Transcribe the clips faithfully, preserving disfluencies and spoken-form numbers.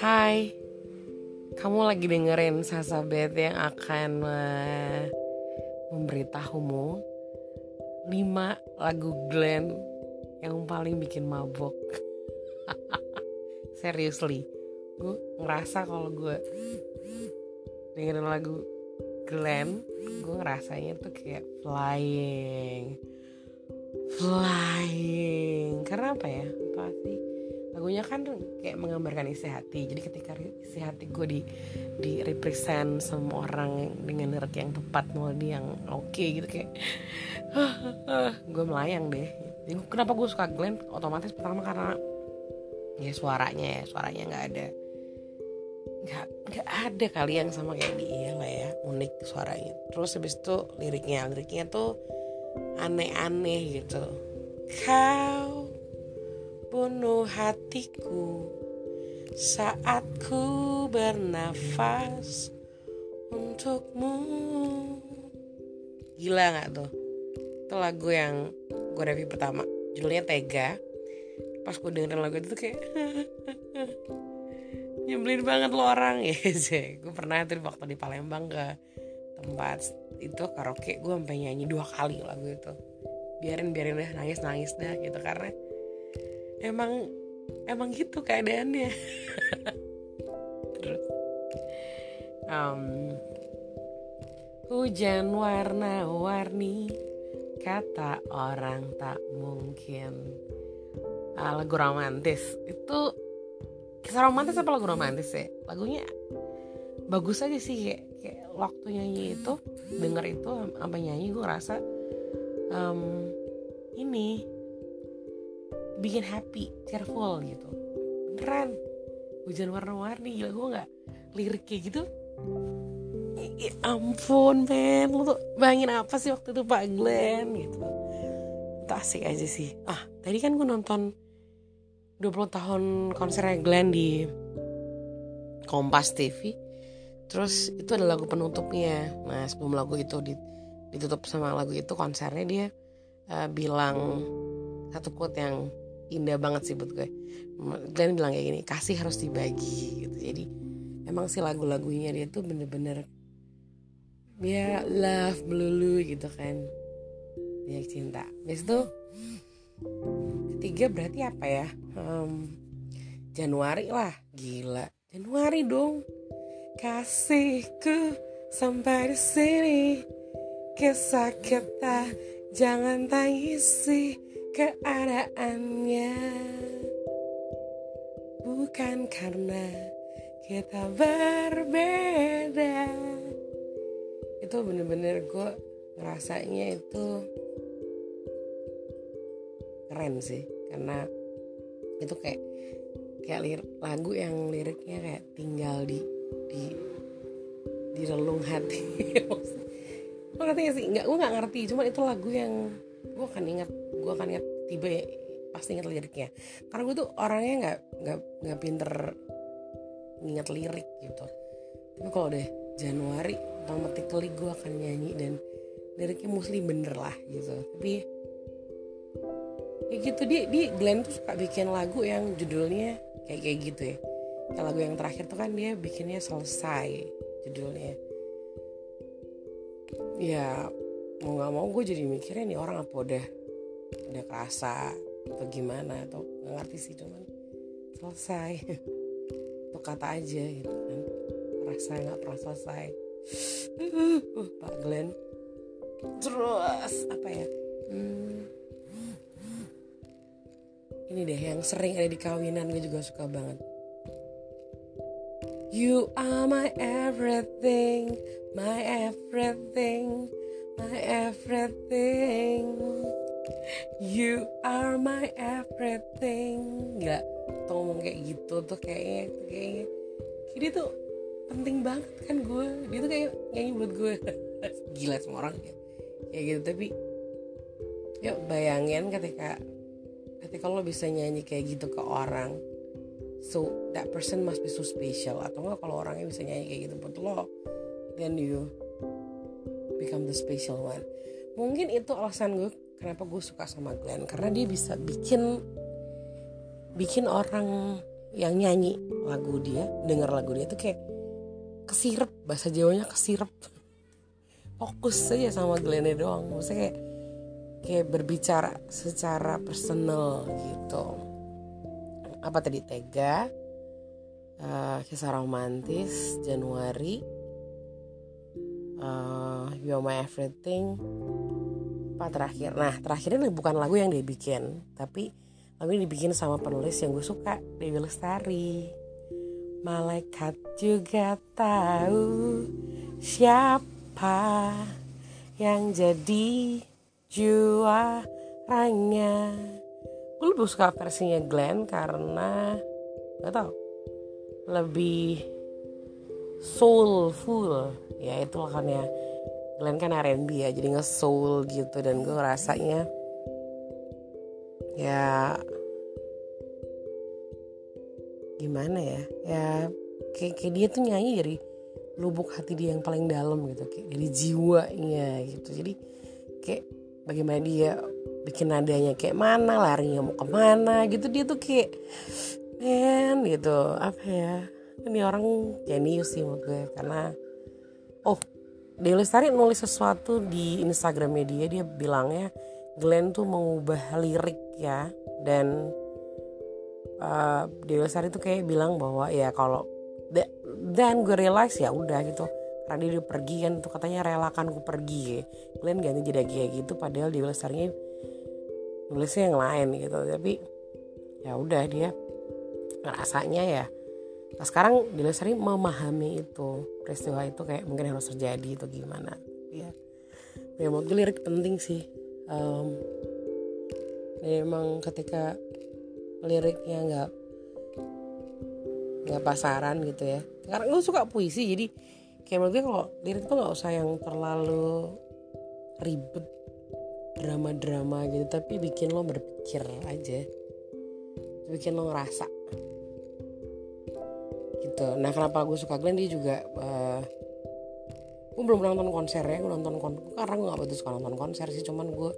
Hai, kamu lagi dengerin Sasabet yang akan uh, memberitahumu lima lagu Glenn yang paling bikin mabok. Seriously, gue ngerasa kalau gue dengerin lagu Glenn, gue ngerasanya tuh kayak flying Flying karena apa ya? Apa sih? Lagunya kan kayak menggambarkan isi hati. Jadi ketika isi hati gue di di represent sama orang dengan nerd yang tepat, melodi yang oke okay, gitu kayak gue melayang deh. Kenapa gue suka Glenn? Otomatis pertama karena ya suaranya ya suaranya nggak ada nggak nggak ada kali yang sama kayak dia lah ya, unik suaranya. Terus habis itu liriknya liriknya tuh aneh-aneh gitu. Kau bunuh hatiku saat ku bernafas untukmu. Gila gak tuh? Itu lagu yang gue review pertama, judulnya Tega. Pas gue dengerin lagu itu tuh kayak nyebelin banget lo orang ya. Gue pernah tuh waktu di Palembang ke tempat itu karaoke, gue sampai nyanyi dua kali lagu itu. Biarin biarin deh, nangis nangis dah gitu, karena emang emang gitu keadaannya. Terus um, hujan warna-warni, kata orang tak mungkin. uh, lagu romantis itu, kisah romantis apa lagu romantis ya, lagunya bagus aja sih. Kayak kayak waktu nyanyi itu, denger itu sampai nyanyi, gue ngerasa um, ini bikin happy, cheerful gitu. Beneran hujan warna-warni, gila. Gue nggak lirik kayak gitu. Ya ampun men, lu tuh bangin apa sih waktu itu Pak Glenn gitu. Itu asik aja sih. Ah tadi kan gue nonton dua puluh tahun konsernya Glenn di Kompas T V. Terus itu ada lagu penutupnya. Nah sebelum lagu itu ditutup sama lagu itu, konsernya dia uh, bilang satu quote yang indah banget sih buat gue. Glenn bilang kayak gini, kasih harus dibagi gitu. Jadi emang sih lagu-lagunya dia tuh bener-bener ya love melulu gitu kan, dia cinta. Habis itu ketiga berarti apa ya, um, Januari lah. Gila, Januari dong. Kasihku sampai di sini, kisah kita jangan tangisi keadaannya. Bukan karena kita berbeda. Itu bener-bener gue ngerasanya itu keren sih, karena itu kayak kayak lir- lagu yang liriknya kayak tinggal di di di relung hati. Lo ngerti gak sih? Nggak, gue nggak ngerti. Cuman itu lagu yang gue akan ingat, gue akan ingat tiba ya, pasti ingat liriknya. Karena gue tuh orangnya nggak nggak nggak pinter ingat lirik gitu. Tapi kalau deh Januari, automatically gue akan nyanyi dan liriknya mostly bener lah gitu. Tapi ya gitu, dia dia Glenn tuh suka bikin lagu yang judulnya kayak kayak gitu ya. Kayak lagu yang terakhir tuh kan dia bikinnya selesai judulnya. Ya mau gak mau gue jadi mikirnya nih orang apa udah udah kerasa atau gimana, atau gak ngerti sih, cuman selesai tuh kata aja gitu kan, rasa gak pernah selesai. uh, Pak Glenn. Terus apa ya, hmm. ini deh yang sering ada di kawinan, gue juga suka banget. You are my everything, my everything, my everything. You are my everything. Gila, tuh ngomong kayak gitu tuh kayaknya, kayaknya. Dia tuh penting banget kan gue. Dia tuh kayak nyanyi buat gue. Gila semua orang kayak kayak gitu. Tapi yuk bayangin ketika ketika lo bisa nyanyi kayak gitu ke orang. So that person must be so special. Atau enggak kalau orangnya bisa nyanyi kayak gitu buat lo, then you become the special one. Mungkin itu alasan gue Kenapa gue suka sama Glenn? Karena dia bisa bikin bikin orang yang nyanyi lagu dia, denger lagu dia tuh kayak kesirep, bahasa Jawanya kesirep. Fokus aja sama Glennnya doang. Maksudnya kayak kayak berbicara secara personal gitu. Apa tadi, Tega, uh, Kisah Romantis, Januari, uh, You Are My Everything, apa terakhir? Nah, terakhirnya bukan lagu yang dia bikin, tapi lagu ini dibikin sama penulis yang gue suka, Dewi Lestari. Malaikat juga tahu siapa yang jadi juaranya. Gue lebih suka versinya Glenn karena gak tau, lebih soulful. Ya itu makanya Glenn kan R and B ya, jadi nge-soul gitu. Dan gue rasanya ya gimana ya, ya kayak, kayak dia tuh nyanyi dari lubuk hati dia yang paling dalam gitu, kayak dari jiwanya gitu. Jadi kayak bagaimana dia bikin nadanya kayak mana, larinya mau kemana gitu. Dia tuh kayak man gitu, apa ya, ini orang jenius sih menurut gue. Karena oh, Dewi Lestari nulis sesuatu di Instagramnya dia, dia bilangnya Glenn tuh mengubah lirik ya. Dan uh, Dewi Lestari tuh kayak bilang bahwa ya kalau dan gue realize ya udah gitu, karena dia udah pergi kan tuh, katanya relakan ku pergi. Glenn ganti jadi kayak gitu, padahal Dewi Lestarinya nulisnya yang lain gitu. Tapi ya udah, dia rasanya ya nah sekarang Dewi Lestari memahami itu peristiwa itu kayak mungkin harus terjadi itu gimana ya. Ya menurut gue lirik penting sih. Um, dan emang ketika liriknya nggak nggak pasaran gitu ya. Karena gue suka puisi, jadi kayak menurut gue kalau lirik tuh nggak usah yang terlalu ribet, drama-drama gitu, tapi bikin lo berpikir aja, bikin lo ngerasa gitu. Nah kenapa gue suka Glenn, dia juga uh, gue belum pernah nonton konsernya. Gue nonton kon- karena gue gak begitu suka nonton konser sih, cuman gue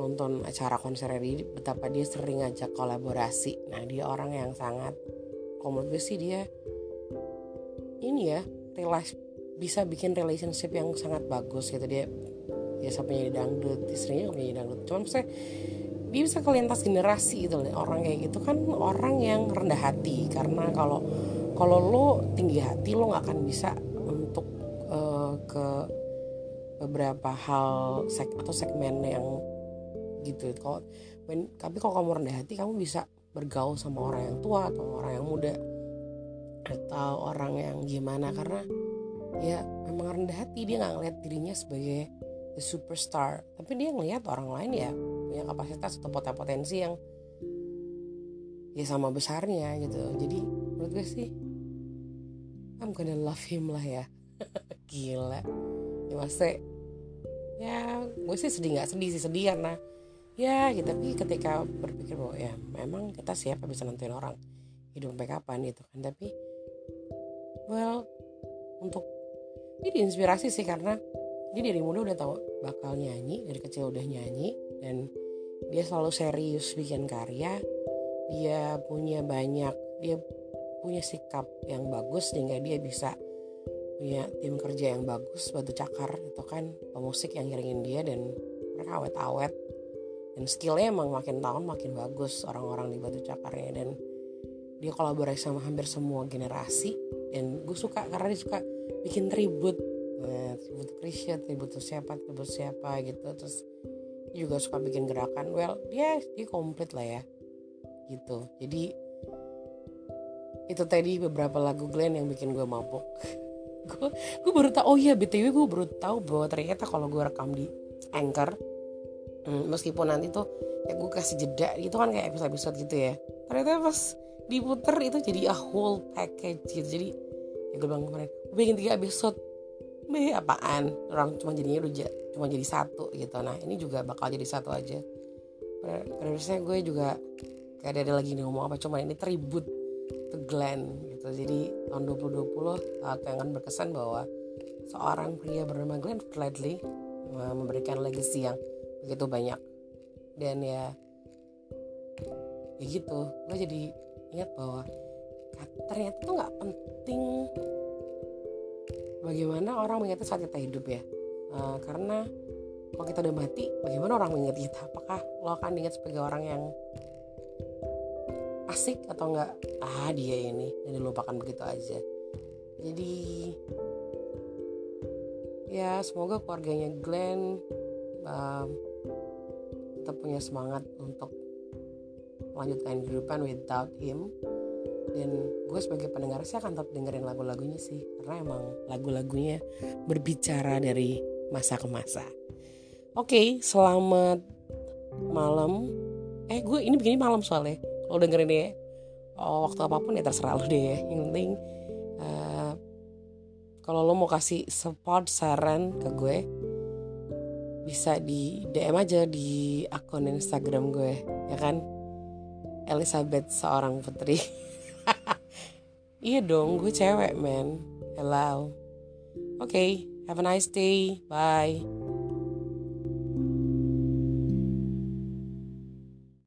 nonton acara konsernya dia, betapa dia sering ngajak kolaborasi. Nah dia orang yang sangat, kalau menurut gue sih dia ini ya, relas, bisa bikin relationship yang sangat bagus gitu. Dia dia sampai jadi dangdut, istrinya sampai jadi dangdut, cuman maksudnya dia bisa kelintas generasi gitu. Orang kayak gitu kan orang yang rendah hati, karena kalau kalau lo tinggi hati lo gak akan bisa ke beberapa hal seg- atau segmen yang gitu. Kalau tapi kalau kamu rendah hati, kamu bisa bergaul sama orang yang tua atau orang yang muda atau orang yang gimana, karena ya memang rendah hati, dia nggak ngelihat dirinya sebagai the superstar, tapi dia ngelihat orang lain ya punya kapasitas atau potensi yang ya sama besarnya gitu. Jadi menurut gue sih I'm gonna love him lah ya. Gila ya, maksudnya ya gue sih sedih, nggak sedih sih, sedih karena ya gitu. Tapi ketika berpikir bahwa ya memang kita siapa bisa nentuin orang hidup sampai kapan gitu kan. Tapi well, untuk ini diinspirasi sih, karena dia dari muda udah tahu bakal nyanyi, dari kecil udah nyanyi, dan dia selalu serius bikin karya. Dia punya banyak, dia punya sikap yang bagus sehingga dia bisa punya tim kerja yang bagus, Batu Cakar itu kan pemusik yang ngiringin dia, dan mereka awet-awet, dan skillnya emang makin tahun makin bagus orang-orang di Batu Cakarnya. Dan dia kolaborasi sama hampir semua generasi, dan gue suka karena dia suka bikin tribut, nah, tribut Krisya, tribut siapa, tribut siapa gitu. Terus dia juga suka bikin gerakan, well dia dia komplit lah ya gitu. Jadi itu tadi beberapa lagu Glenn yang bikin gue mabok. Gue, gue baru tau, oh iya B T W gue baru tau bahwa ternyata kalau gue rekam di Anchor, hmm, meskipun nanti tuh ya gue kasih jeda gitu kan kayak episode-episode gitu ya, ternyata pas diputer itu jadi a whole package gitu. Jadi ya gue bilang kemarin gue bikin tiga episode, meh apaan, orang cuma jadinya udah cuma jadi satu gitu. Nah ini juga bakal jadi satu aja. Terusnya gue juga gak ada lagi nih ngomong apa, cuma ini tribut to Glenn gitu. Jadi tahun dua ribu dua puluh aku akan berkesan bahwa seorang pria bernama Glenn Fredly memberikan legacy yang begitu banyak Dan ya ya gitu, gue jadi ingat bahwa ternyata tuh gak penting bagaimana orang mengingatnya saat kita hidup ya. Uh, karena kalau kita udah mati, bagaimana orang mengingat kita? Apakah lo akan diingat sebagai orang yang asik atau enggak? Ah, dia ini dan dilupakan begitu aja. Jadi ya semoga keluarganya Glenn um, tetap punya semangat untuk melanjutkan kehidupan without him. Dan gue sebagai pendengar sih akan tetap dengerin lagu-lagunya sih, karena emang lagu-lagunya berbicara dari masa ke masa. Oke, selamat malam. Eh gue ini begini malam soalnya. Lo dengerin ya oh, waktu apapun ya terserah lo deh ya. Yang penting uh, kalau lo mau kasih support saran ke gue, bisa di D M aja di akun Instagram gue, ya kan, Elizabeth seorang putri. Iya dong, gue cewek, man. Hello. Oke, okay, have a nice day. Bye.